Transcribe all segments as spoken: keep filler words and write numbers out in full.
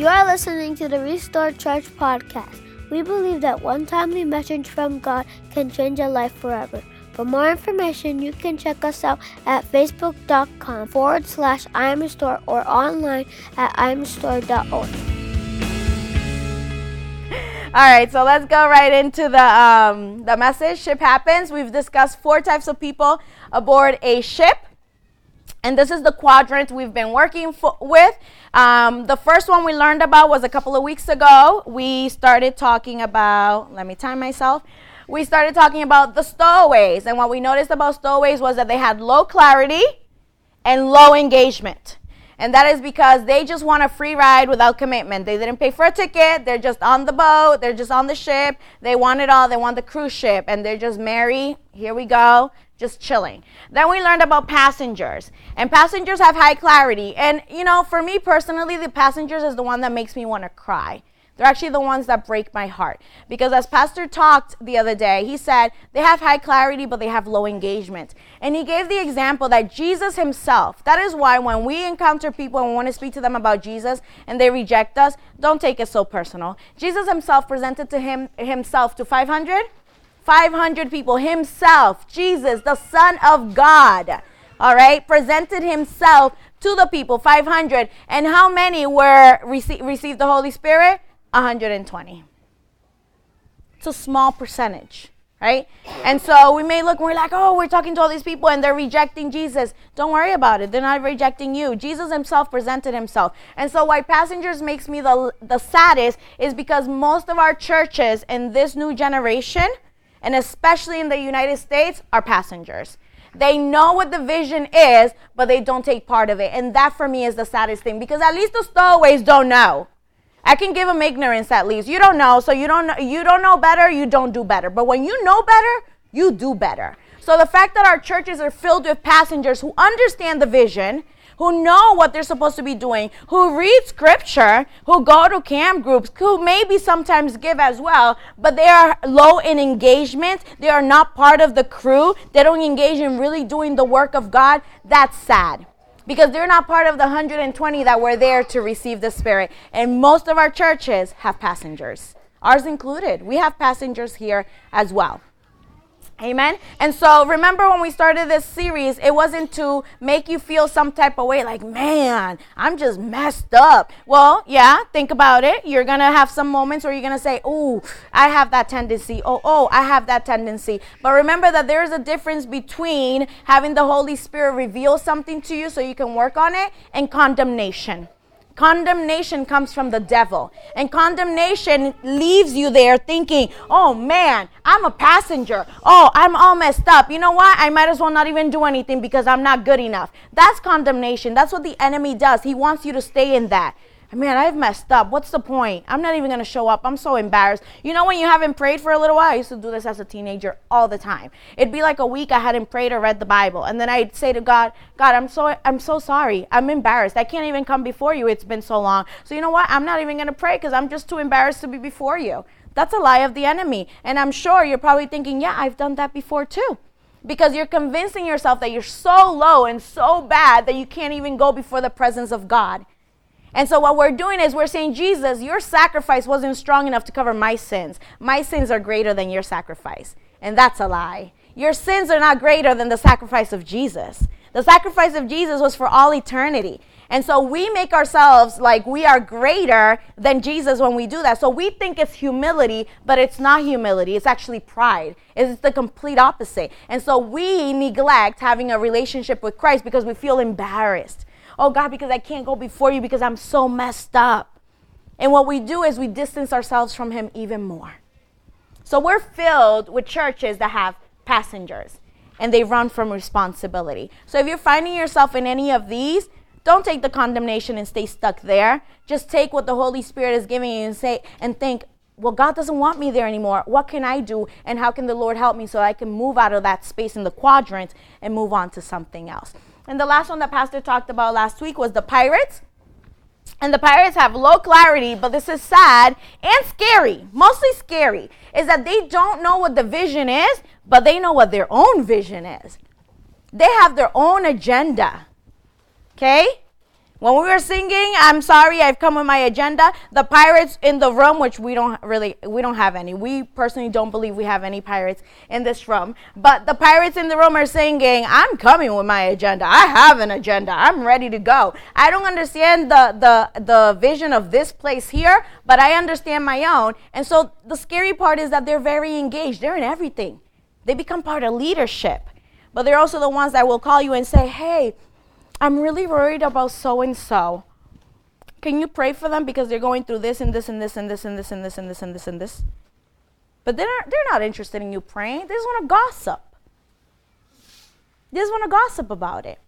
You are listening to the Restore Church podcast. We believe that one timely message from God can change your life forever. For more information, you can check us out at facebook.com forward slash IamRestored or online at I am restored dot org. All right, so let's go right into the um, the message. Ship Happens. We've discussed four types of people aboard a ship, and this is the quadrant we've been working fo- with. Um, the first one we learned about was a couple of weeks ago. We started talking about, let me time myself. We started talking about the stowaways, and what we noticed about stowaways was that they had low clarity and low engagement. And that is because they just want a free ride without commitment. They didn't pay for a ticket. They're just on the boat. They're just on the ship. They want it all. They want the cruise ship. And they're just merry. Here we go. Just chilling. Then we learned about passengers. And passengers have high clarity. And, you know, for me personally, the passengers is the one that makes me want to cry. They're actually the ones that break my heart. Because as Pastor talked the other day, he said they have high clarity, but they have low engagement. And he gave the example that Jesus himself, that is why when we encounter people and we want to speak to them about Jesus and they reject us, don't take it so personal. Jesus himself presented to him himself to five hundred? five hundred people, himself, Jesus, the Son of God, all right, presented himself to the people, five hundred. And how many were rece- received the Holy Spirit? one hundred twenty. It's a small percentage, right? And so we may look, we're like, oh, we're talking to all these people and they're rejecting Jesus. Don't worry about it. They're not rejecting you. Jesus himself presented himself. And so why passengers makes me the, the saddest is because most of our churches in this new generation, and especially in the United States, are passengers. They know what the vision is, but they don't take part of it. And that for me is the saddest thing, because at least the stowaways don't know. I can give them ignorance at least. You don't know, so you don't know, you don't know better, you don't do better. But when you know better, you do better. So the fact that our churches are filled with passengers who understand the vision, who know what they're supposed to be doing, who read scripture, who go to camp groups, who maybe sometimes give as well, but they are low in engagement, they are not part of the crew, they don't engage in really doing the work of God, that's sad. Because they're not part of the one hundred twenty that were there to receive the Spirit. And most of our churches have passengers, ours included. We have passengers here as well. Amen. And so remember when we started this series, it wasn't to make you feel some type of way like, man, I'm just messed up. Well, yeah, think about it. You're going to have some moments where you're going to say, oh, I have that tendency. Oh, oh, I have that tendency. But remember that there is a difference between having the Holy Spirit reveal something to you so you can work on it and condemnation. Condemnation comes from the devil, and condemnation leaves you there thinking, oh man, I'm a passenger. Oh, I'm all messed up. You know what? I might as well not even do anything because I'm not good enough. That's condemnation. That's what the enemy does. He wants you to stay in that. Man, I've messed up. What's the point? I'm not even going to show up. I'm so embarrassed. You know, when you haven't prayed for a little while, I used to do this as a teenager all the time. It'd be like a week I hadn't prayed or read the Bible. And then I'd say to God, God, I'm so I'm so sorry. I'm embarrassed. I can't even come before you. It's been so long. So you know what? I'm not even going to pray because I'm just too embarrassed to be before you. That's a lie of the enemy. And I'm sure you're probably thinking, yeah, I've done that before too. Because you're convincing yourself that you're so low and so bad that you can't even go before the presence of God. And so what we're doing is we're saying, Jesus, your sacrifice wasn't strong enough to cover my sins. My sins are greater than your sacrifice. And that's a lie. Your sins are not greater than the sacrifice of Jesus. The sacrifice of Jesus was for all eternity. And so we make ourselves like we are greater than Jesus when we do that. So we think it's humility, but it's not humility. It's actually pride. It's the complete opposite. And so we neglect having a relationship with Christ because we feel embarrassed. Oh, God, because I can't go before you because I'm so messed up. And what we do is we distance ourselves from him even more. So we're filled with churches that have passengers, and they run from responsibility. So if you're finding yourself in any of these, don't take the condemnation and stay stuck there. Just take what the Holy Spirit is giving you and say and think, well, God doesn't want me there anymore. What can I do? And how can the Lord help me so I can move out of that space in the quadrant and move on to something else? And the last one that Pastor talked about last week was the pirates. And the pirates have low clarity, but this is sad and scary, mostly scary, is that they don't know what the vision is, but they know what their own vision is. They have their own agenda, okay? When we were singing, I'm sorry, I've come with my agenda, the pirates in the room, which we don't really, we don't have any. We personally don't believe we have any pirates in this room. But the pirates in the room are singing, I'm coming with my agenda. I have an agenda. I'm ready to go. I don't understand the, the, the vision of this place here, but I understand my own. And so the scary part is that they're very engaged. They're in everything. They become part of leadership. But they're also the ones that will call you and say, hey, I'm really worried about so-and-so. Can you pray for them because they're going through this and this and this and this and this and this and this and this and this? But they're not, they're not interested in you praying. They just want to gossip. They just want to gossip about it,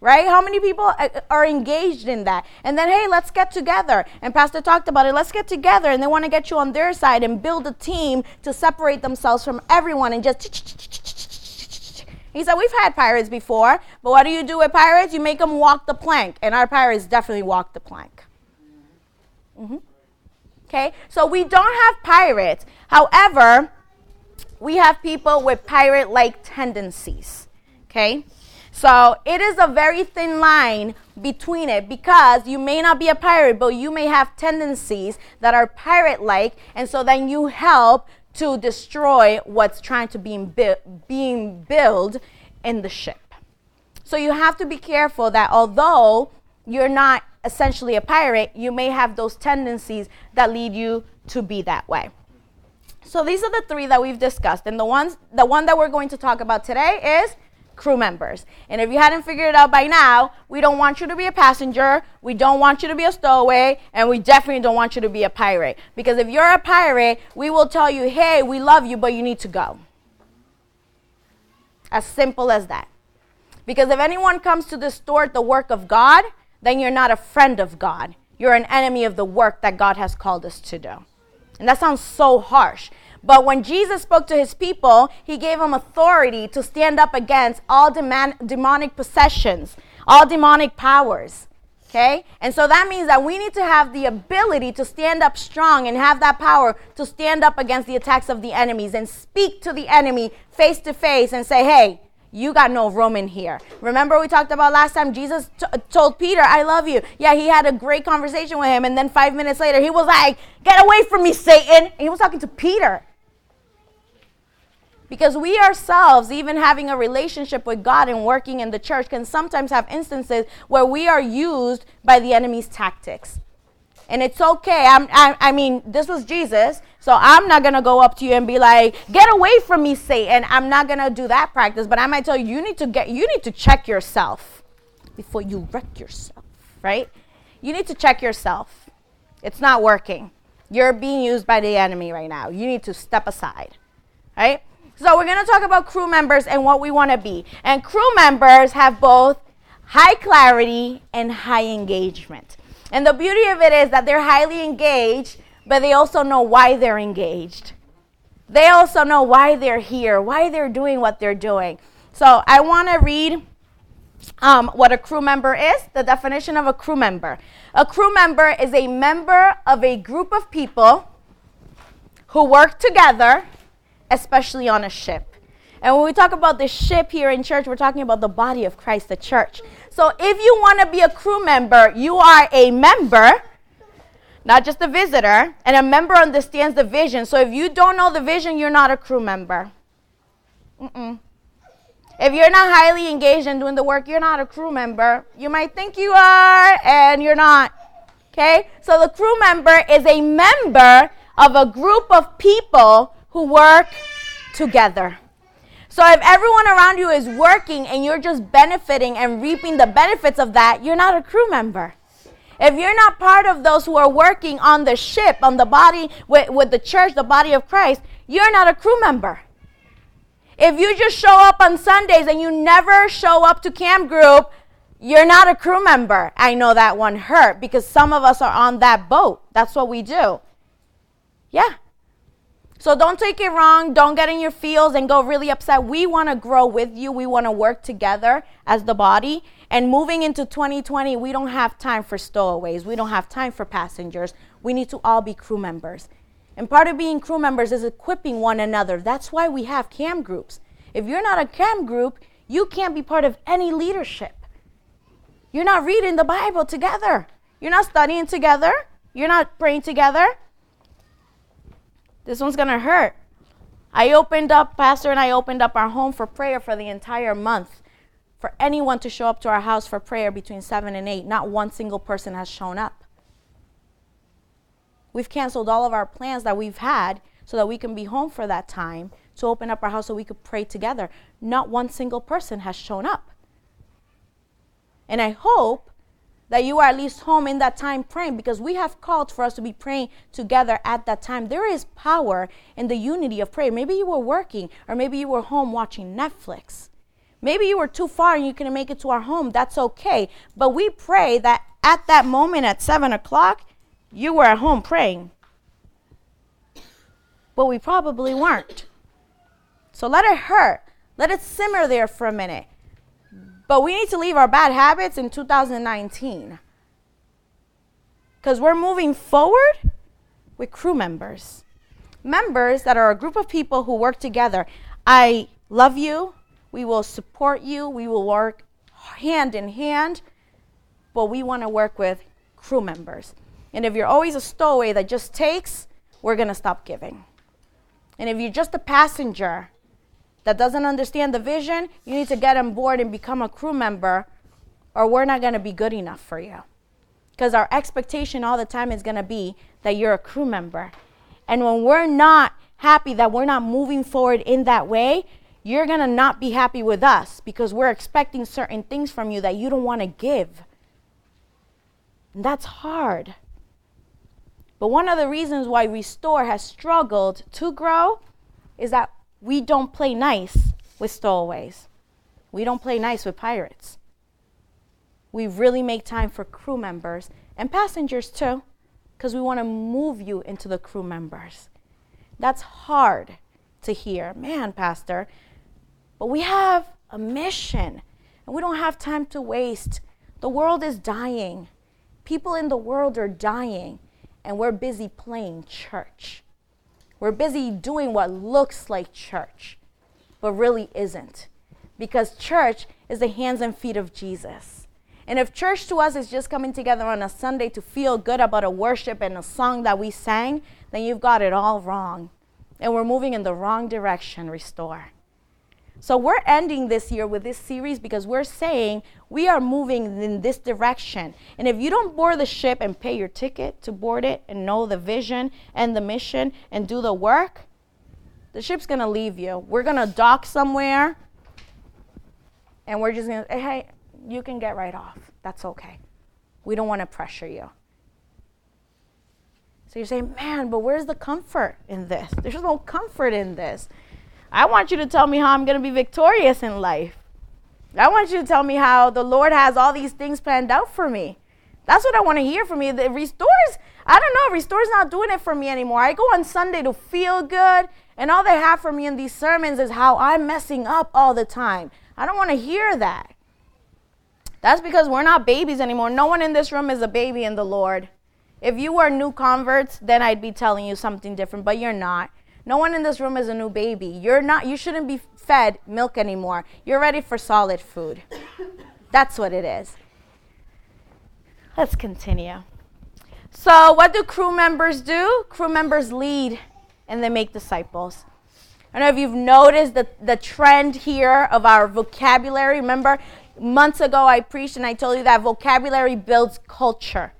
right? How many people are engaged in that? And then, hey, let's get together. And Pastor talked about it. Let's get together. And they want to get you on their side and build a team to separate themselves from everyone and just... He said, we've had pirates before, but what do you do with pirates? You make them walk the plank, and our pirates definitely walk the plank. Mm-hmm. Okay, so we don't have pirates. However, we have people with pirate-like tendencies, okay? So it is a very thin line between it because you may not be a pirate, but you may have tendencies that are pirate-like, and so then you help to destroy what's trying to be being built in the ship. So you have to be careful that although you're not essentially a pirate, you may have those tendencies that lead you to be that way. So these are the three that we've discussed. And the ones, the one that we're going to talk about today is crew members. And if you hadn't figured it out by now, we don't want you to be a passenger, we don't want you to be a stowaway, and we definitely don't want you to be a pirate. Because if you're a pirate, we will tell you, hey, we love you, but you need to go. As simple as that. Because if anyone comes to distort the work of God, then you're not a friend of God. You're an enemy of the work that God has called us to do. And that sounds so harsh. But when Jesus spoke to his people, he gave them authority to stand up against all demon- demonic possessions, all demonic powers, okay? And so that means that we need to have the ability to stand up strong and have that power to stand up against the attacks of the enemies and speak to the enemy face to face and say, hey, you got no room in here. Remember we talked about last time, Jesus t- told Peter, I love you. Yeah, he had a great conversation with him. And then five minutes later, he was like, get away from me, Satan. And he was talking to Peter. Because we ourselves, even having a relationship with God and working in the church, can sometimes have instances where we are used by the enemy's tactics. And it's okay. I'm, I, I mean, this was Jesus, so I'm not going to go up to you and be like, get away from me, Satan. I'm not going to do that practice. But I might tell you, you need to get, you need to check yourself before you wreck yourself, right? You need to check yourself. It's not working. You're being used by the enemy right now. You need to step aside, right? So we're going to talk about crew members and what we want to be. And crew members have both high clarity and high engagement. And the beauty of it is that they're highly engaged, but they also know why they're engaged. They also know why they're here, why they're doing what they're doing. So I want to read um, what a crew member is, the definition of a crew member. A crew member is a member of a group of people who work together, especially on a ship. And when we talk about the ship here in church, we're talking about the body of Christ, the church. So if you want to be a crew member, you are a member, not just a visitor, and a member understands the vision. So if you don't know the vision, you're not a crew member. Mm-mm. If you're not highly engaged in doing the work, you're not a crew member. You might think you are, and you're not. Okay? So the crew member is a member of a group of people who work together. So if everyone around you is working and you're just benefiting and reaping the benefits of that, you're not a crew member. If you're not part of those who are working on the ship, on the body, with, with the church, the body of Christ, you're not a crew member. If you just show up on Sundays and you never show up to camp group, you're not a crew member. I know that one hurt because some of us are on that boat. That's what we do. Yeah. So don't take it wrong. Don't get in your feels and go really upset. We want to grow with you. We want to work together as the body. And moving into twenty twenty, we don't have time for stowaways. We don't have time for passengers. We need to all be crew members. And part of being crew members is equipping one another. That's why we have camp groups. If you're not a camp group, you can't be part of any leadership. You're not reading the Bible together. You're not studying together. You're not praying together. This one's going to hurt. I opened up, Pastor and I opened up our home for prayer for the entire month. For anyone to show up to our house for prayer between seven and eight. Not one single person has shown up. We've canceled all of our plans that we've had so that we can be home for that time to open up our house so we could pray together. Not one single person has shown up. And I hope that you are at least home in that time praying, because we have called for us to be praying together at that time. There is power in the unity of prayer. Maybe you were working, or maybe you were home watching Netflix. Maybe you were too far and you couldn't make it to our home. That's okay. But we pray that at that moment at seven o'clock, you were at home praying. But we probably weren't. So let it hurt. Let it simmer there for a minute. But we need to leave our bad habits in two thousand nineteen. Because we're moving forward with crew members. Members that are a group of people who work together. I love you. We will support you. We will work hand in hand. But we want to work with crew members. And if you're always a stowaway that just takes, we're going to stop giving. And if you're just a passenger that doesn't understand the vision, you need to get on board and become a crew member, or we're not going to be good enough for you. Because our expectation all the time is going to be that you're a crew member. And when we're not happy that we're not moving forward in that way, you're going to not be happy with us, because we're expecting certain things from you that you don't want to give. And that's hard. But one of the reasons why Restore has struggled to grow is that we don't play nice with stowaways. We don't play nice with pirates. We really make time for crew members and passengers too, because we want to move you into the crew members. That's hard to hear. Man, Pastor, but we have a mission, and we don't have time to waste. The world is dying. People in the world are dying, and we're busy playing church. We're busy doing what looks like church, but really isn't. Because church is the hands and feet of Jesus. And if church to us is just coming together on a Sunday to feel good about a worship and a song that we sang, then you've got it all wrong. And we're moving in the wrong direction, Restore. So we're ending this year with this series because we're saying we are moving in this direction. And if you don't board the ship and pay your ticket to board it and know the vision and the mission and do the work, the ship's going to leave you. We're going to dock somewhere, and we're just going to, hey, you can get right off. That's okay. We don't want to pressure you. So you're saying, man, but where's the comfort in this? There's no comfort in this. I want you to tell me how I'm going to be victorious in life. I want you to tell me how the Lord has all these things planned out for me. That's what I want to hear from you. The Restore's, I don't know, Restore's not doing it for me anymore. I go on Sunday to feel good, and all they have for me in these sermons is how I'm messing up all the time. I don't want to hear that. That's because we're not babies anymore. No one in this room is a baby in the Lord. If you were new converts, then I'd be telling you something different, but you're not. No one in this room is a new baby. You're not, you shouldn't be fed milk anymore. You're ready for solid food. That's what it is. Let's continue. So what do crew members do? Crew members lead, and they make disciples. I don't know if you've noticed the, the trend here of our vocabulary. Remember, months ago I preached and I told you that vocabulary builds culture.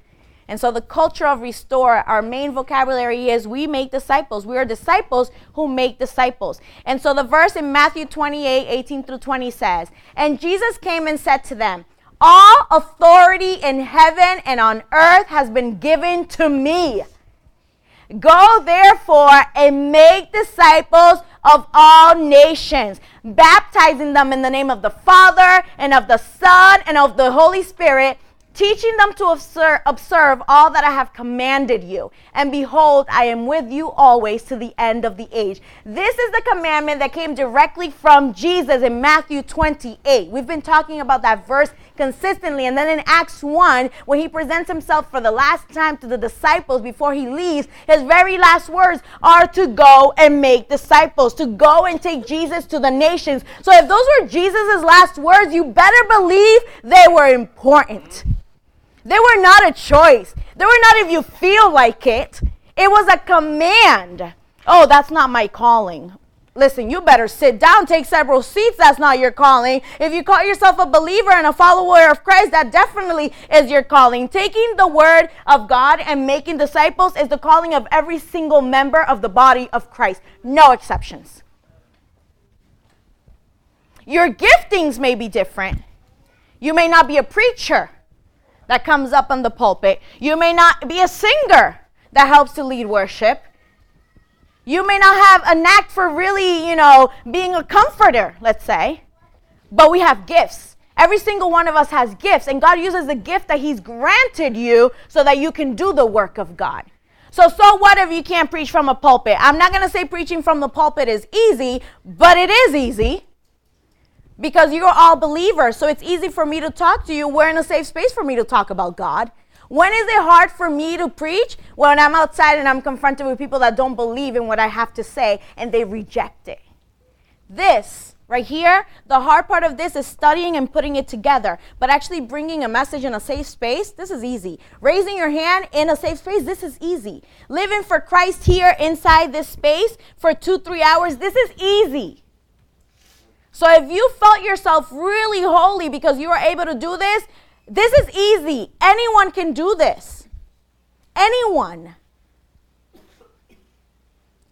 And so the culture of Restore, our main vocabulary is we make disciples. We are disciples who make disciples. And so the verse in Matthew twenty-eight, eighteen through twenty says, "And Jesus came and said to them, all authority in heaven and on earth has been given to me. Go therefore and make disciples of all nations, baptizing them in the name of the Father and of the Son and of the Holy Spirit, teaching them to observe, observe all that I have commanded you. And behold, I am with you always to the end of the age." This is the commandment that came directly from Jesus in Matthew twenty-eight. We've been talking about that verse consistently. And then in Acts one, when he presents himself for the last time to the disciples before he leaves, his very last words are to go and make disciples, to go and take Jesus to the nations. So if those were Jesus's last words, you better believe they were important. They were not a choice. They were not if you feel like it. It was a command. Oh, that's not my calling. Listen, you better sit down, take several seats. That's not your calling. If you call yourself a believer and a follower of Christ, that definitely is your calling. Taking the word of God and making disciples is the calling of every single member of the body of Christ. No exceptions. Your giftings may be different. You may not be a preacher that comes up on the pulpit. You may not be a singer that helps to lead worship. You may not have a knack for really, you know, being a comforter, let's say. But we have gifts. Every single one of us has gifts. And God uses the gift that he's granted you so that you can do the work of God. So, so what if you can't preach from a pulpit? I'm not going to say preaching from the pulpit is easy, but it is easy. Because you're all believers, so it's easy for me to talk to you. We're in a safe space for me to talk about God. When is it hard for me to preach? When I'm outside and I'm confronted with people that don't believe in what I have to say and they reject it. This right here, the hard part of this is studying and putting it together, but actually bringing a message in a safe space, this is easy. Raising your hand in a safe space, this is easy. Living for Christ here inside this space for two, three hours, this is easy. So if you felt yourself really holy because you were able to do this, this is easy. Anyone can do this. Anyone.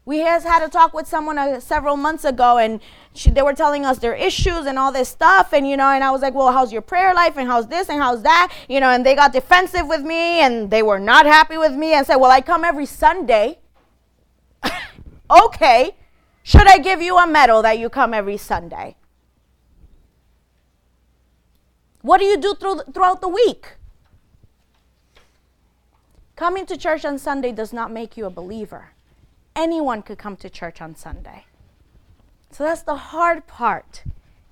We has had a talk with someone uh, several months ago, and she, they were telling us their issues and all this stuff. And, you know, and I was like, well, how's your prayer life? And how's this? And how's that? You know, and they got defensive with me, and they were not happy with me and said, well, I come every Sunday. Okay. Should I give you a medal that you come every Sunday? What do you do through, throughout the week? Coming to church on Sunday does not make you a believer. Anyone could come to church on Sunday. So that's the hard part.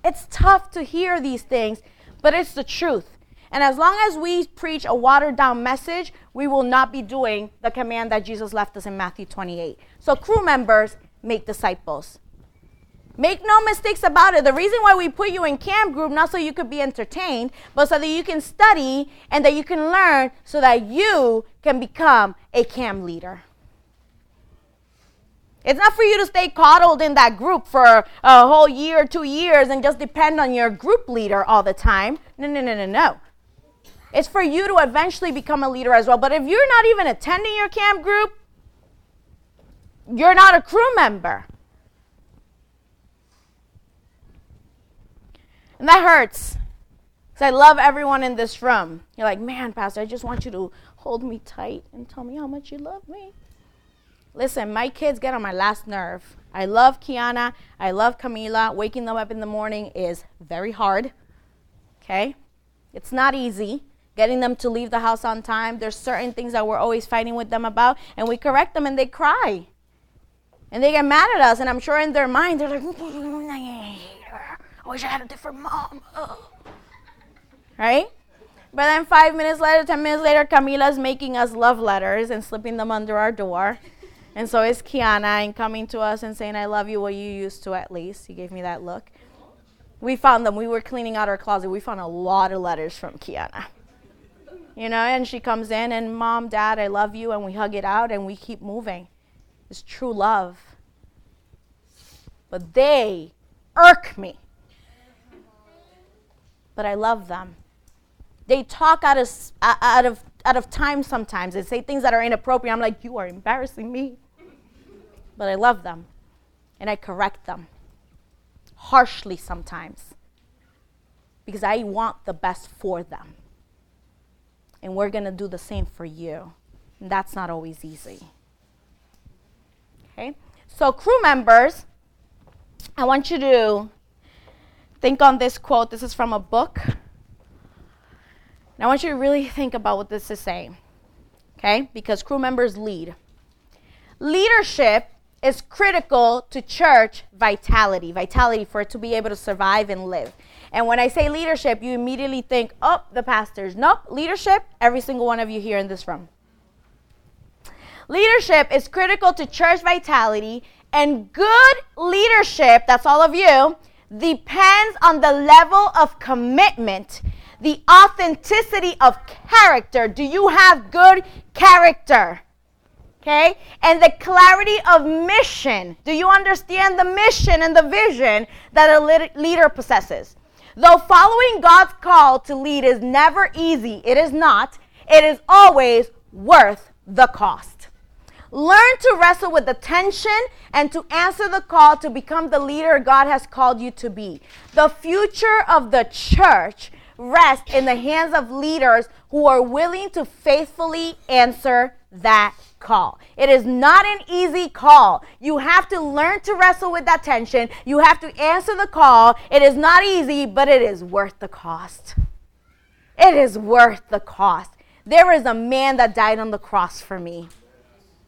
It's tough to hear these things, but it's the truth. And as long as we preach a watered-down message, we will not be doing the command that Jesus left us in Matthew twenty-eight. So crew members, make disciples. Make no mistakes about it. The reason why we put you in camp group, not so you could be entertained, but so that you can study and that you can learn so that you can become a camp leader. It's not for you to stay coddled in that group for a whole year, two years, and just depend on your group leader all the time. No, no, no, no, no. It's for you to eventually become a leader as well. But if you're not even attending your camp group, you're not a crew member. And that hurts. Because I love everyone in this room. You're like, man, Pastor, I just want you to hold me tight and tell me how much you love me. Listen, my kids get on my last nerve. I love Kiana. I love Camila. Waking them up in the morning is very hard. Okay? It's not easy. Getting them to leave the house on time. There's certain things that we're always fighting with them about. And we correct them and they cry. And they get mad at us, and I'm sure in their mind, they're like, I wish I had a different mom. Oh. Right? But then five minutes later, ten minutes later, Camila's making us love letters and slipping them under our door. And so is Kiana, and coming to us and saying, I love you, well, you used to at least. You gave me that look. We found them. We were cleaning out our closet. We found a lot of letters from Kiana. You know, and she comes in, and Mom, Dad, I love you, and we hug it out, and we keep moving. It's true love. But they irk me. But I love them. They talk out of out of out of time sometimes. They say things that are inappropriate. I'm like, you are embarrassing me. But I love them. And I correct them. Harshly sometimes. Because I want the best for them. And we're going to do the same for you. And that's not always easy. Okay, so crew members, I want you to think on this quote. This is from a book. And I want you to really think about what this is saying, okay? Because crew members lead. Leadership is critical to church vitality, vitality for it to be able to survive and live. And when I say leadership, you immediately think, oh, the pastors. Nope, leadership, every single one of you here in this room. Leadership is critical to church vitality, and good leadership, that's all of you, depends on the level of commitment, the authenticity of character. Do you have good character? Okay? And the clarity of mission. Do you understand the mission and the vision that a leader possesses? Though following God's call to lead is never easy, it is not. It is always worth the cost. Learn to wrestle with the tension and to answer the call to become the leader God has called you to be. The future of the church rests in the hands of leaders who are willing to faithfully answer that call. It is not an easy call. You have to learn to wrestle with that tension. You have to answer the call. It is not easy, but it is worth the cost. It is worth the cost. There is a man that died on the cross for me.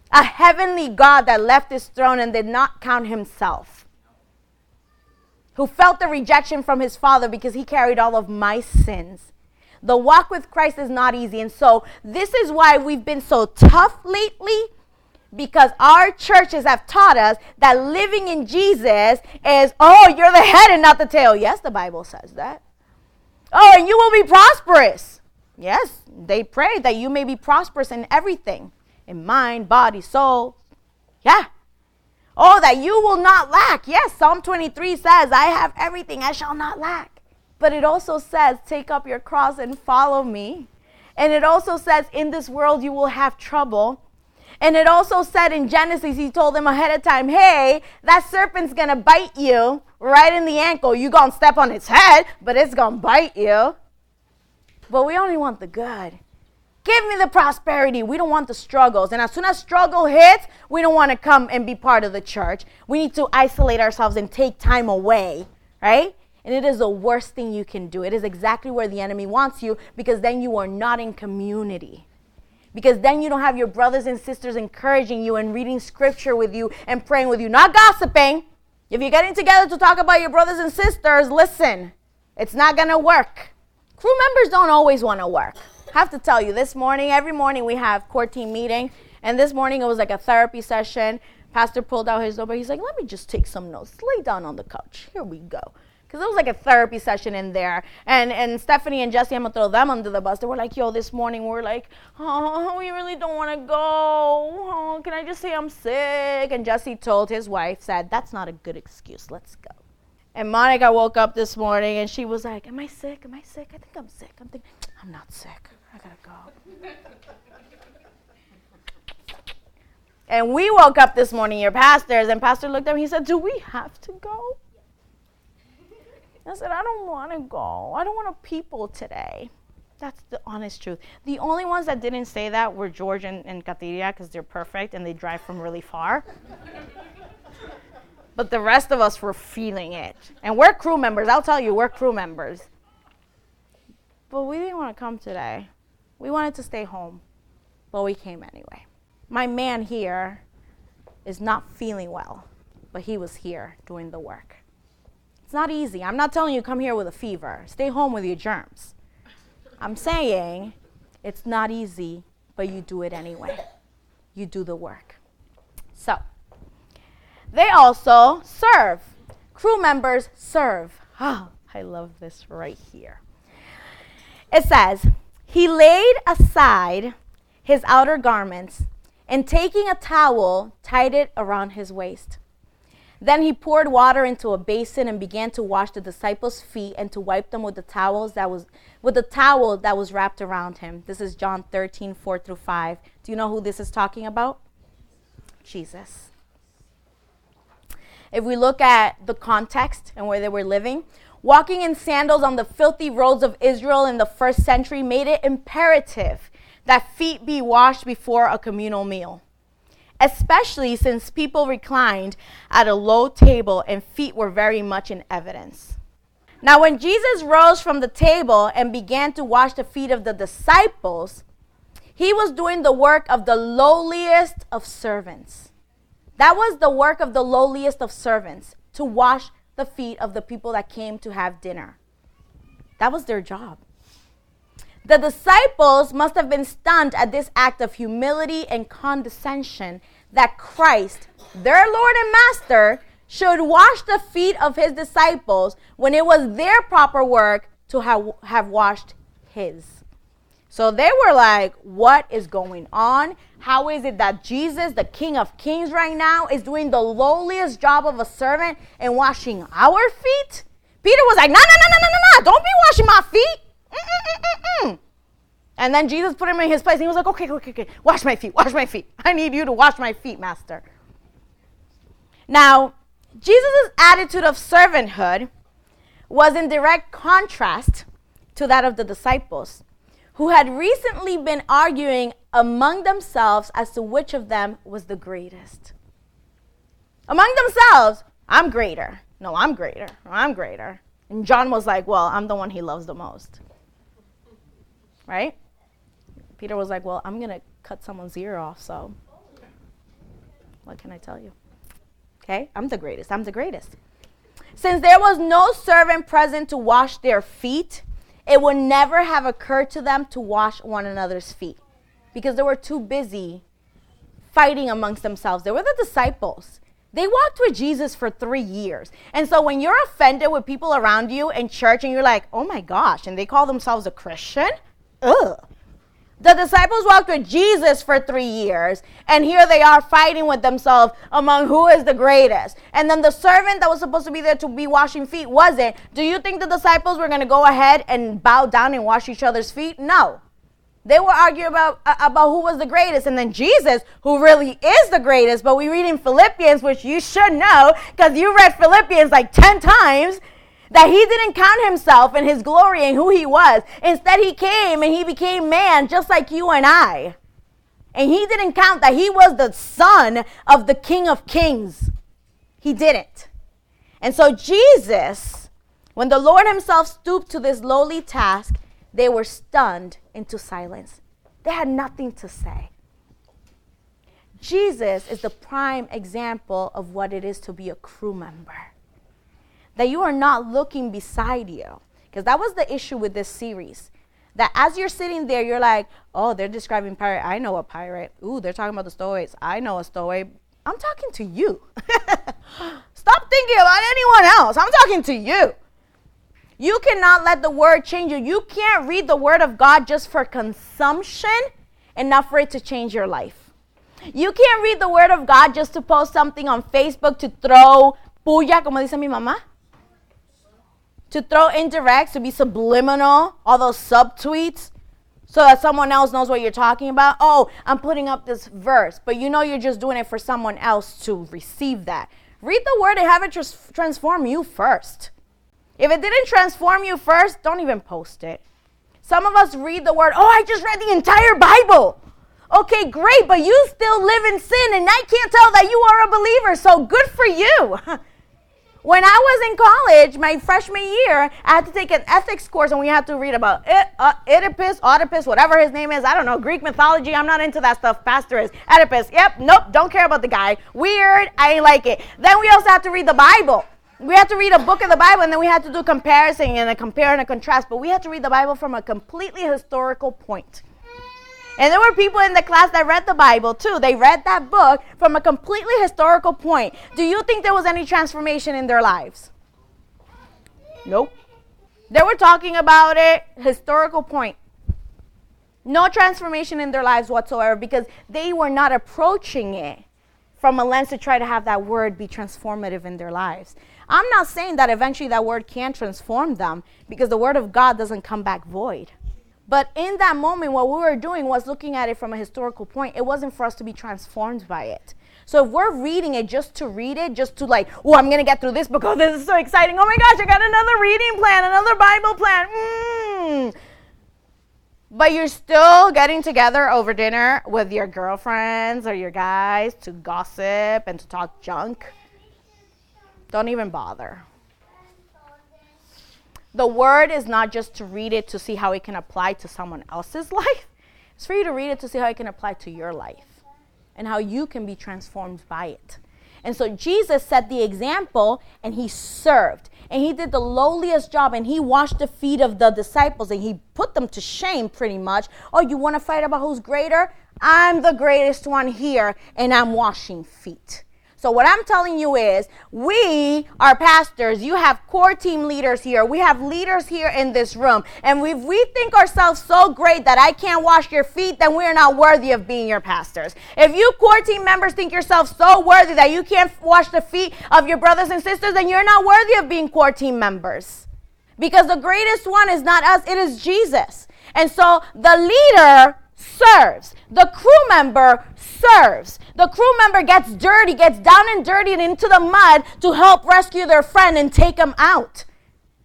A heavenly God that left his throne and did not count himself. Who felt the rejection from his Father because he carried all of my sins. The walk with Christ is not easy. And so this is why we've been so tough lately, because our churches have taught us that living in Jesus is, oh, you're the head and not the tail. Yes, the Bible says that. Oh, and you will be prosperous. Yes, they pray that you may be prosperous in everything, in mind, body, soul. Yeah. Oh, that you will not lack. Yes, Psalm twenty-three says, I have everything, I shall not lack. But it also says, take up your cross and follow me. And it also says, in this world you will have trouble. And it also said in Genesis, he told them ahead of time, hey, that serpent's going to bite you right in the ankle. You're going to step on its head, but it's going to bite you. But we only want the good. Give me the prosperity. We don't want the struggles. And as soon as struggle hits, we don't want to come and be part of the church. We need to isolate ourselves and take time away, right? And it is the worst thing you can do. It is exactly where the enemy wants you, because then you are not in community. Because then you don't have your brothers and sisters encouraging you and reading scripture with you and praying with you, not gossiping. If you're getting together to talk about your brothers and sisters, listen, it's not going to work. Crew members don't always want to work. I have to tell you, this morning, every morning we have core team meeting, and this morning it was like a therapy session. Pastor pulled out his notebook. He's like, let me just take some notes. Lay down on the couch. Here we go. Because it was like a therapy session in there. And and Stephanie and Jesse, I'm going to throw them under the bus. They were like, yo, this morning we're like, oh, we really don't want to go. Oh, can I just say I'm sick? And Jesse told his wife, said, that's not a good excuse. Let's go. And Monica woke up this morning and she was like, am I sick? Am I sick? I think I'm sick. I'm thinking, I'm not sick. I got to go. And we woke up this morning, your pastors, and pastor looked at me. He said, do we have to go? I said, I don't want to go. I don't want to people today. That's the honest truth. The only ones that didn't say that were George and, and Katiria, because they're perfect and they drive from really far. But the rest of us were feeling it. And we're crew members. I'll tell you, we're crew members. But we didn't want to come today. We wanted to stay home. But we came anyway. My man here is not feeling well, but he was here doing the work. It's not easy. I'm not telling you come here with a fever. Stay home with your germs. I'm saying it's not easy, but you do it anyway. You do the work. So, they also serve. Crew members serve. Oh, I love this right here. It says, he laid aside his outer garments and taking a towel, tied it around his waist. Then he poured water into a basin and began to wash the disciples' feet and to wipe them with the towels that was with the towel that was wrapped around him. This is John thirteen, four through five. Do you know who this is talking about? Jesus. If we look at the context and where they were living, walking in sandals on the filthy roads of Israel in the first century made it imperative that feet be washed before a communal meal. Especially since people reclined at a low table and feet were very much in evidence. Now, when Jesus rose from the table and began to wash the feet of the disciples, he was doing the work of the lowliest of servants. That was the work of the lowliest of servants, to wash the feet of the people that came to have dinner. That was their job. The disciples must have been stunned at this act of humility and condescension that Christ, their Lord and Master, should wash the feet of his disciples when it was their proper work to have, have washed his. So they were like, what is going on? How is it that Jesus, the King of Kings right now, is doing the lowliest job of a servant and washing our feet? Peter was like, no, no, no, no, no, no, no. Don't be washing my feet. Mm-mm-mm-mm-mm. And then Jesus put him in his place. And he was like, okay, okay, okay. Wash my feet. Wash my feet. I need you to wash my feet, Master. Now, Jesus' attitude of servanthood was in direct contrast to that of the disciples, who had recently been arguing among themselves as to which of them was the greatest. Among themselves, I'm greater. No, I'm greater. I'm greater. And John was like, well, I'm the one he loves the most. Right? Peter was like, well, I'm going to cut someone's ear off, so what can I tell you? Okay, I'm the greatest. I'm the greatest. Since there was no servant present to wash their feet, it would never have occurred to them to wash one another's feet because they were too busy fighting amongst themselves. They were the disciples. They walked with Jesus for three years. And so when you're offended with people around you in church and you're like, oh my gosh, and they call themselves a Christian? Ugh. The disciples walked with Jesus for three years, and here they are fighting with themselves among who is the greatest. And then the servant that was supposed to be there to be washing feet wasn't. Do you think the disciples were going to go ahead and bow down and wash each other's feet? No. They were arguing about, uh, about who was the greatest. And then Jesus, who really is the greatest, but we read in Philippians, which you should know because you read Philippians like ten times, that he didn't count himself and his glory and who he was. Instead, he came and he became man just like you and I. And he didn't count that he was the son of the King of Kings. He didn't. And so Jesus, when the Lord himself stooped to this lowly task, they were stunned into silence. They had nothing to say. Jesus is the prime example of what it is to be a crew member. That you are not looking beside you. Because that was the issue with this series. That as you're sitting there, you're like, oh, they're describing pirate. I know a pirate. Ooh, they're talking about the stoics. I know a stoic. I'm talking to you. Stop thinking about anyone else. I'm talking to you. You cannot let the word change you. You can't read the word of God just for consumption and not for it to change your life. You can't read the word of God just to post something on Facebook to throw puya, como dice mi mamá. To throw indirects, to be subliminal, all those subtweets, so that someone else knows what you're talking about. Oh, I'm putting up this verse, but you know you're just doing it for someone else to receive that. Read the word and have it tr- transform you first. If it didn't transform you first, don't even post it. Some of us read the word, oh, I just read the entire Bible. Okay, great, but you still live in sin, and I can't tell that you are a believer, so good for you. When I was in college, my freshman year, I had to take an ethics course, and we had to read about Oedipus, Oedipus, whatever his name is. I don't know, Greek mythology. I'm not into that stuff. Pastor is Oedipus. Yep, nope, don't care about the guy. Weird, I ain't like it. Then we also had to read the Bible. We had to read a book of the Bible, and then we had to do comparison and a compare and a contrast. But we had to read the Bible from a completely historical point. And there were people in the class that read the Bible, too. They read that book from a completely historical point. Do you think there was any transformation in their lives? Nope. They were talking about it, historical point. No transformation in their lives whatsoever because they were not approaching it from a lens to try to have that word be transformative in their lives. I'm not saying that eventually that word can transform them because the word of God doesn't come back void. But in that moment, what we were doing was looking at it from a historical point. It wasn't for us to be transformed by it. So if we're reading it just to read it, just to like, oh, I'm going to get through this because this is so exciting. Oh, my gosh, I got another reading plan, another Bible plan. Mm. But you're still getting together over dinner with your girlfriends or your guys to gossip and to talk junk. Don't even bother. The word is not just to read it to see how it can apply to someone else's life. It's for you to read it to see how it can apply to your life and how you can be transformed by it. And so Jesus set the example, and he served. And he did the lowliest job, and he washed the feet of the disciples, and he put them to shame pretty much. Oh, you want to fight about who's greater? I'm the greatest one here, and I'm washing feet. So what I'm telling you is, we are pastors. You have core team leaders here. We have leaders here in this room. And if we think ourselves so great that I can't wash your feet, then we're not worthy of being your pastors. If you core team members think yourself so worthy that you can't wash the feet of your brothers and sisters, then you're not worthy of being core team members. Because the greatest one is not us, it is Jesus. And so the leader serves. The crew member serves. The crew member gets dirty, gets down and dirty and into the mud to help rescue their friend and take them out.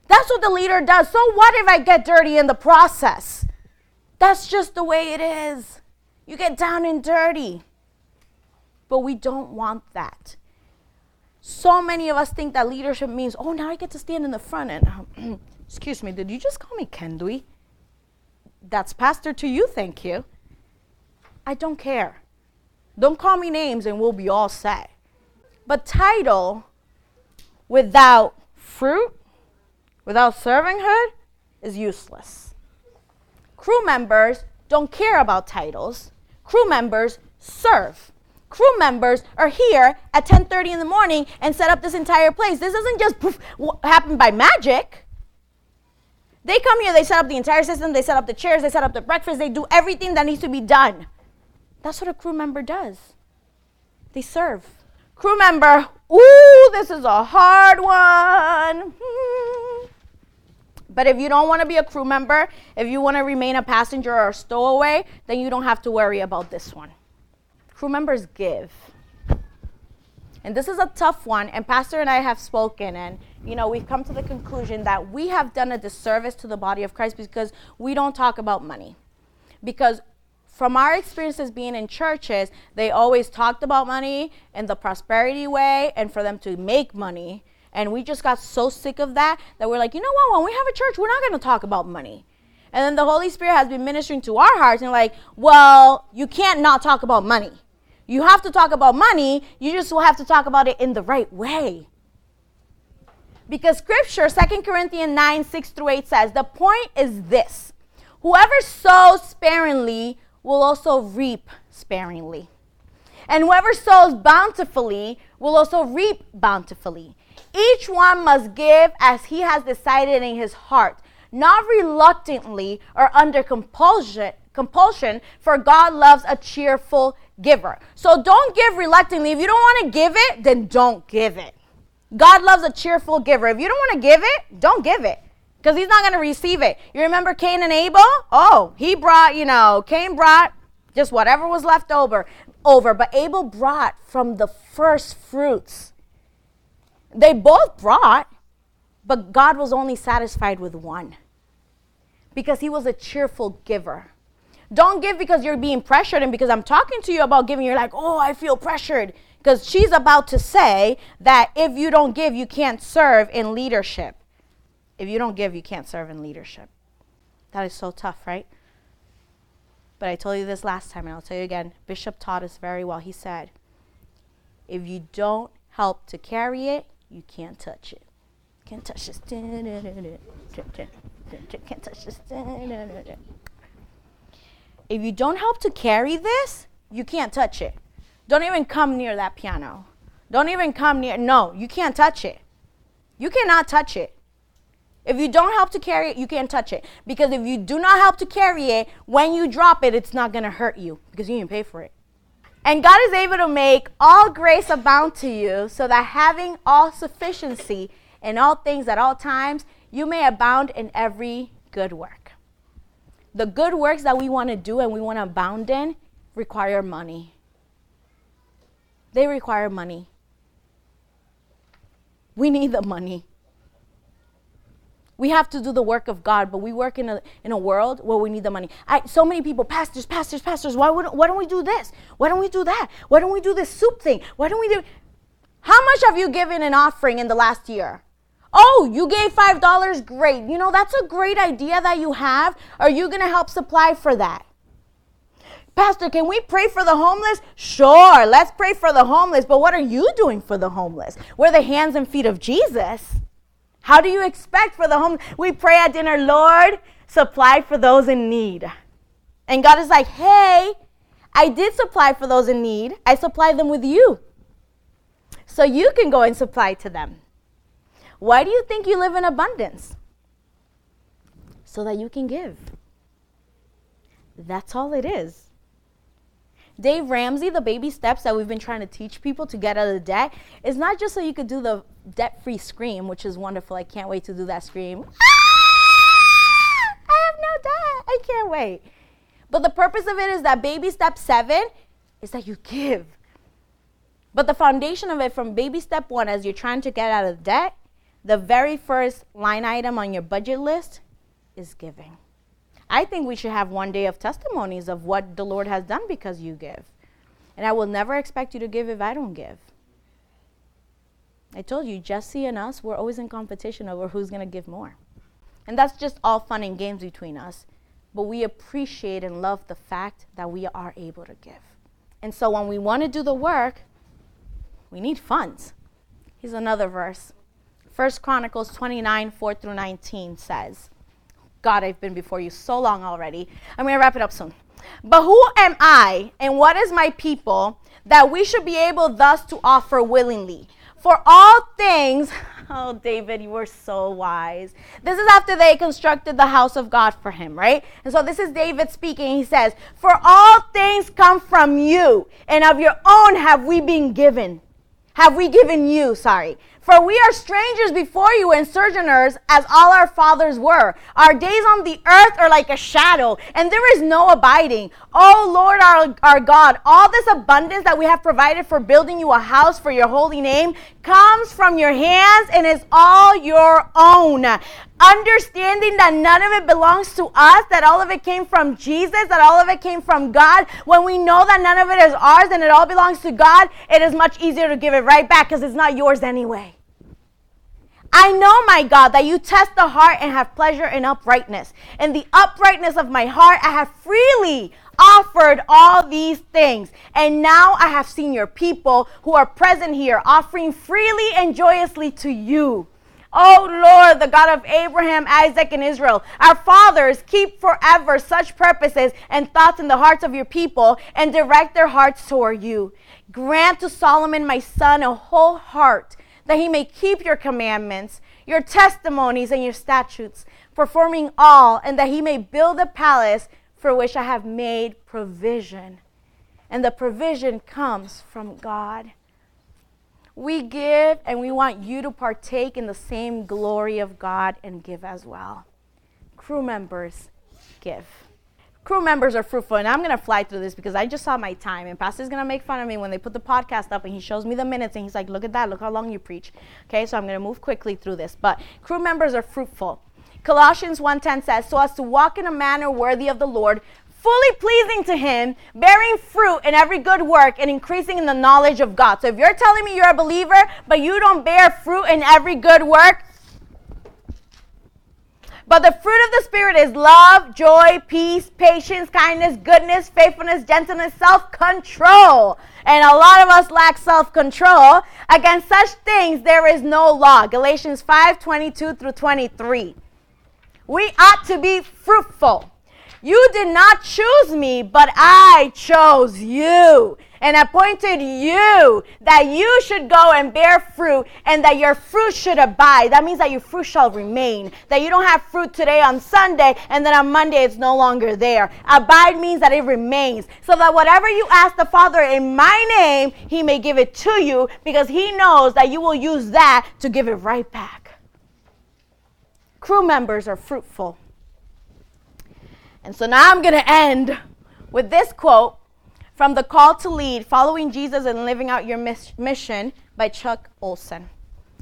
That's what the leader does. So what if I get dirty in the process? That's just the way it is. You get down and dirty. But we don't want that. So many of us think that leadership means, oh, now I get to stand in the front and, excuse me, did you just call me Kendui? That's pastor to you, thank you. I don't care. Don't call me names and we'll be all set. But title without fruit, without servanthood, is useless. Crew members don't care about titles. Crew members serve. Crew members are here at ten thirty in the morning and set up this entire place. This doesn't just poof, happen by magic. They come here, they set up the entire system, they set up the chairs, they set up the breakfast, they do everything that needs to be done. That's what a crew member does. They serve. Crew member, ooh, this is a hard one. Hmm. But if you don't want to be a crew member, if you want to remain a passenger or a stowaway, then you don't have to worry about this one. Crew members give. And this is a tough one, and Pastor and I have spoken, and you know, we've come to the conclusion that we have done a disservice to the body of Christ because we don't talk about money. Because from our experiences being in churches, they always talked about money in the prosperity way and for them to make money. And we just got so sick of that that we're like, you know what, when we have a church, we're not going to talk about money. And then the Holy Spirit has been ministering to our hearts and like, well, you can't not talk about money. You have to talk about money. You just will have to talk about it in the right way. Because scripture, Second Corinthians nine, six through eight says, the point is this, whoever sows sparingly will also reap sparingly. And whoever sows bountifully will also reap bountifully. Each one must give as he has decided in his heart, not reluctantly or under compulsion, compulsion, for God loves a cheerful giver. So don't give reluctantly. If you don't want to give it, then don't give it. God loves a cheerful giver. If you don't want to give it, don't give it, because he's not going to receive it. You remember Cain and Abel? Oh, he brought, you know, Cain brought just whatever was left over, over, but Abel brought from the first fruits. They both brought, but God was only satisfied with one because he was a cheerful giver. Don't give because you're being pressured, and because I'm talking to you about giving, you're like, oh, I feel pressured. Because she's about to say that if you don't give, you can't serve in leadership. If you don't give, you can't serve in leadership. That is so tough, right? But I told you this last time, and I'll tell you again. Bishop taught us very well. He said, if you don't help to carry it, you can't touch it. Can't touch this. Can't touch this. If you don't help to carry this, you can't touch it. Don't even come near that piano. Don't even come near. No, you can't touch it. You cannot touch it. If you don't help to carry it, you can't touch it. Because if you do not help to carry it, when you drop it, it's not going to hurt you because you didn't pay for it. And God is able to make all grace abound to you, so that having all sufficiency in all things at all times, you may abound in every good work. The good works that we want to do and we want to abound in require money. They require money. We need the money. We have to do the work of God, but we work in a in a world where we need the money. I, so many people, pastors, pastors, pastors, why, would, why don't we do this? Why don't we do that? Why don't we do this soup thing? Why don't we do... How much have you given an offering in the last year? Oh, you gave five dollars? Great. You know, that's a great idea that you have. Are you going to help supply for that? Pastor, can we pray for the homeless? Sure, let's pray for the homeless. But what are you doing for the homeless? We're the hands and feet of Jesus. How do you expect for the homeless? We pray at dinner, Lord, supply for those in need. And God is like, hey, I did supply for those in need. I supplied them with you. So you can go and supply to them. Why do you think you live in abundance? So that you can give. That's all it is. Dave Ramsey, the baby steps that we've been trying to teach people to get out of the debt, is not just so you could do the debt-free scream, which is wonderful. I can't wait to do that scream. Ah! I have no debt. I can't wait. But the purpose of it is that baby step seven is that you give. But the foundation of it from baby step one, as you're trying to get out of debt, the very first line item on your budget list is giving. I think we should have one day of testimonies of what the Lord has done because you give. And I will never expect you to give if I don't give. I told you, Jesse and us, we're always in competition over who's going to give more. And that's just all fun and games between us. But we appreciate and love the fact that we are able to give. And so when we want to do the work, we need funds. Here's another verse. First Chronicles twenty-nine, four through nineteen says, God, I've been before you so long already. I'm going to wrap it up soon. But who am I and what is my people that we should be able thus to offer willingly? For all things, oh, David, you were so wise. This is after they constructed the house of God for him, right? And so this is David speaking. He says, for all things come from you, and of your own have we been given. Have we given you, sorry. For we are strangers before you and sojourners, as all our fathers were. Our days on the earth are like a shadow, and there is no abiding. O Lord, our, our God, all this abundance that we have provided for building you a house for your holy name comes from your hands and is all your own. Understanding that none of it belongs to us, that all of it came from Jesus, that all of it came from God. When we know that none of it is ours and it all belongs to God, it is much easier to give it right back because it's not yours anyway. I know, my God, that you test the heart and have pleasure in uprightness. In the uprightness of my heart, I have freely offered all these things. And now I have seen your people who are present here offering freely and joyously to you. O Lord, the God of Abraham, Isaac, and Israel, our fathers, keep forever such purposes and thoughts in the hearts of your people and direct their hearts toward you. Grant to Solomon, my son, a whole heart that he may keep your commandments, your testimonies, and your statutes, performing all, and that he may build a palace for which I have made provision. And the provision comes from God. We give, and we want you to partake in the same glory of God and give as well. Crew members, give. Crew members are fruitful, and I'm going to fly through this because I just saw my time, and Pastor's going to make fun of me when they put the podcast up, and he shows me the minutes, and he's like, look at that, look how long you preach. Okay, so I'm going to move quickly through this, but crew members are fruitful. Colossians one ten says, so as to walk in a manner worthy of the Lord, fully pleasing to him, bearing fruit in every good work and increasing in the knowledge of God. So if you're telling me you're a believer, but you don't bear fruit in every good work, but the fruit of the Spirit is love, joy, peace, patience, kindness, goodness, faithfulness, gentleness, self-control. And a lot of us lack self-control. Against such things, there is no law. Galatians five, twenty-two through twenty-three. We ought to be fruitful. You did not choose me, but I chose you and appointed you that you should go and bear fruit and that your fruit should abide. That means that your fruit shall remain, that you don't have fruit today on Sunday and then on Monday it's no longer there. Abide means that it remains so that whatever you ask the Father in my name, he may give it to you because he knows that you will use that to give it right back. Crew members are fruitful. And so now I'm going to end with this quote from The Call to Lead, Following Jesus and Living Out Your Mis- Mission by Chuck Olson.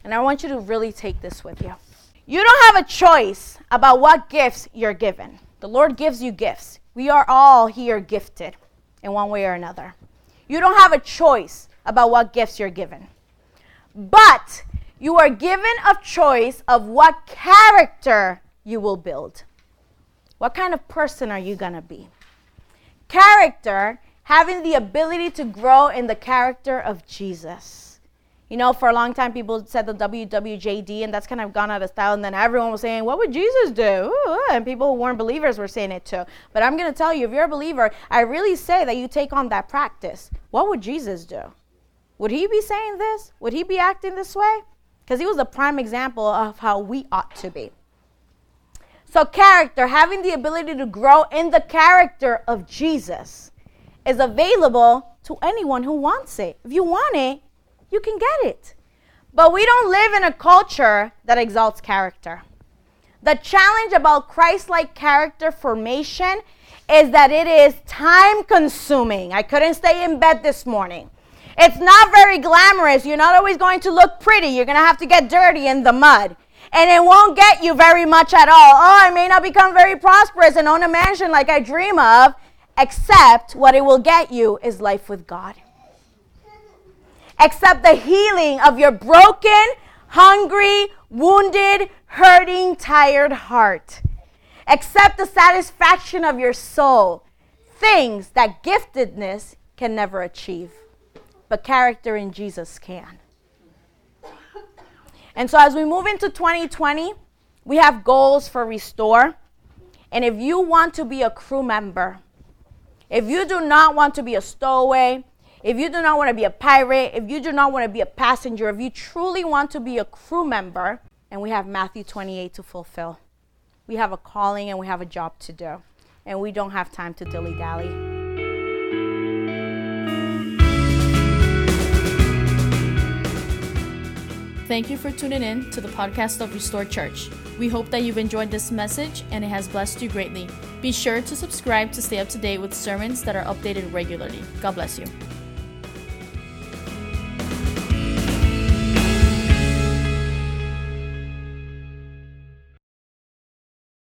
And I want you to really take this with you. You don't have a choice about what gifts you're given. The Lord gives you gifts. We are all here gifted in one way or another. You don't have a choice about what gifts you're given. But you are given a choice of what character you will build. What kind of person are you going to be? Character, having the ability to grow in the character of Jesus. You know, for a long time, people said the W W J D, and that's kind of gone out of style. And then everyone was saying, what would Jesus do? Ooh, and people who weren't believers were saying it too. But I'm going to tell you, if you're a believer, I really say that you take on that practice. What would Jesus do? Would he be saying this? Would he be acting this way? Because he was a prime example of how we ought to be. So character, having the ability to grow in the character of Jesus, is available to anyone who wants it. If you want it, you can get it. But we don't live in a culture that exalts character. The challenge about Christ-like character formation is that it is time-consuming. I couldn't stay in bed this morning. It's not very glamorous. You're not always going to look pretty. You're going to have to get dirty in the mud. And it won't get you very much at all. Oh, I may not become very prosperous and own a mansion like I dream of, except what it will get you is life with God. Except the healing of your broken, hungry, wounded, hurting, tired heart. Except the satisfaction of your soul. Things that giftedness can never achieve. But character in Jesus can. And so as we move into twenty twenty, we have goals for Restore. And if you want to be a crew member, if you do not want to be a stowaway, if you do not want to be a pirate, if you do not want to be a passenger, if you truly want to be a crew member, and we have Matthew twenty-eight to fulfill. We have a calling and we have a job to do. And we don't have time to dilly-dally. Thank you for tuning in to the podcast of Restore Church. We hope that you've enjoyed this message and it has blessed you greatly. Be sure to subscribe to stay up to date with sermons that are updated regularly. God bless you.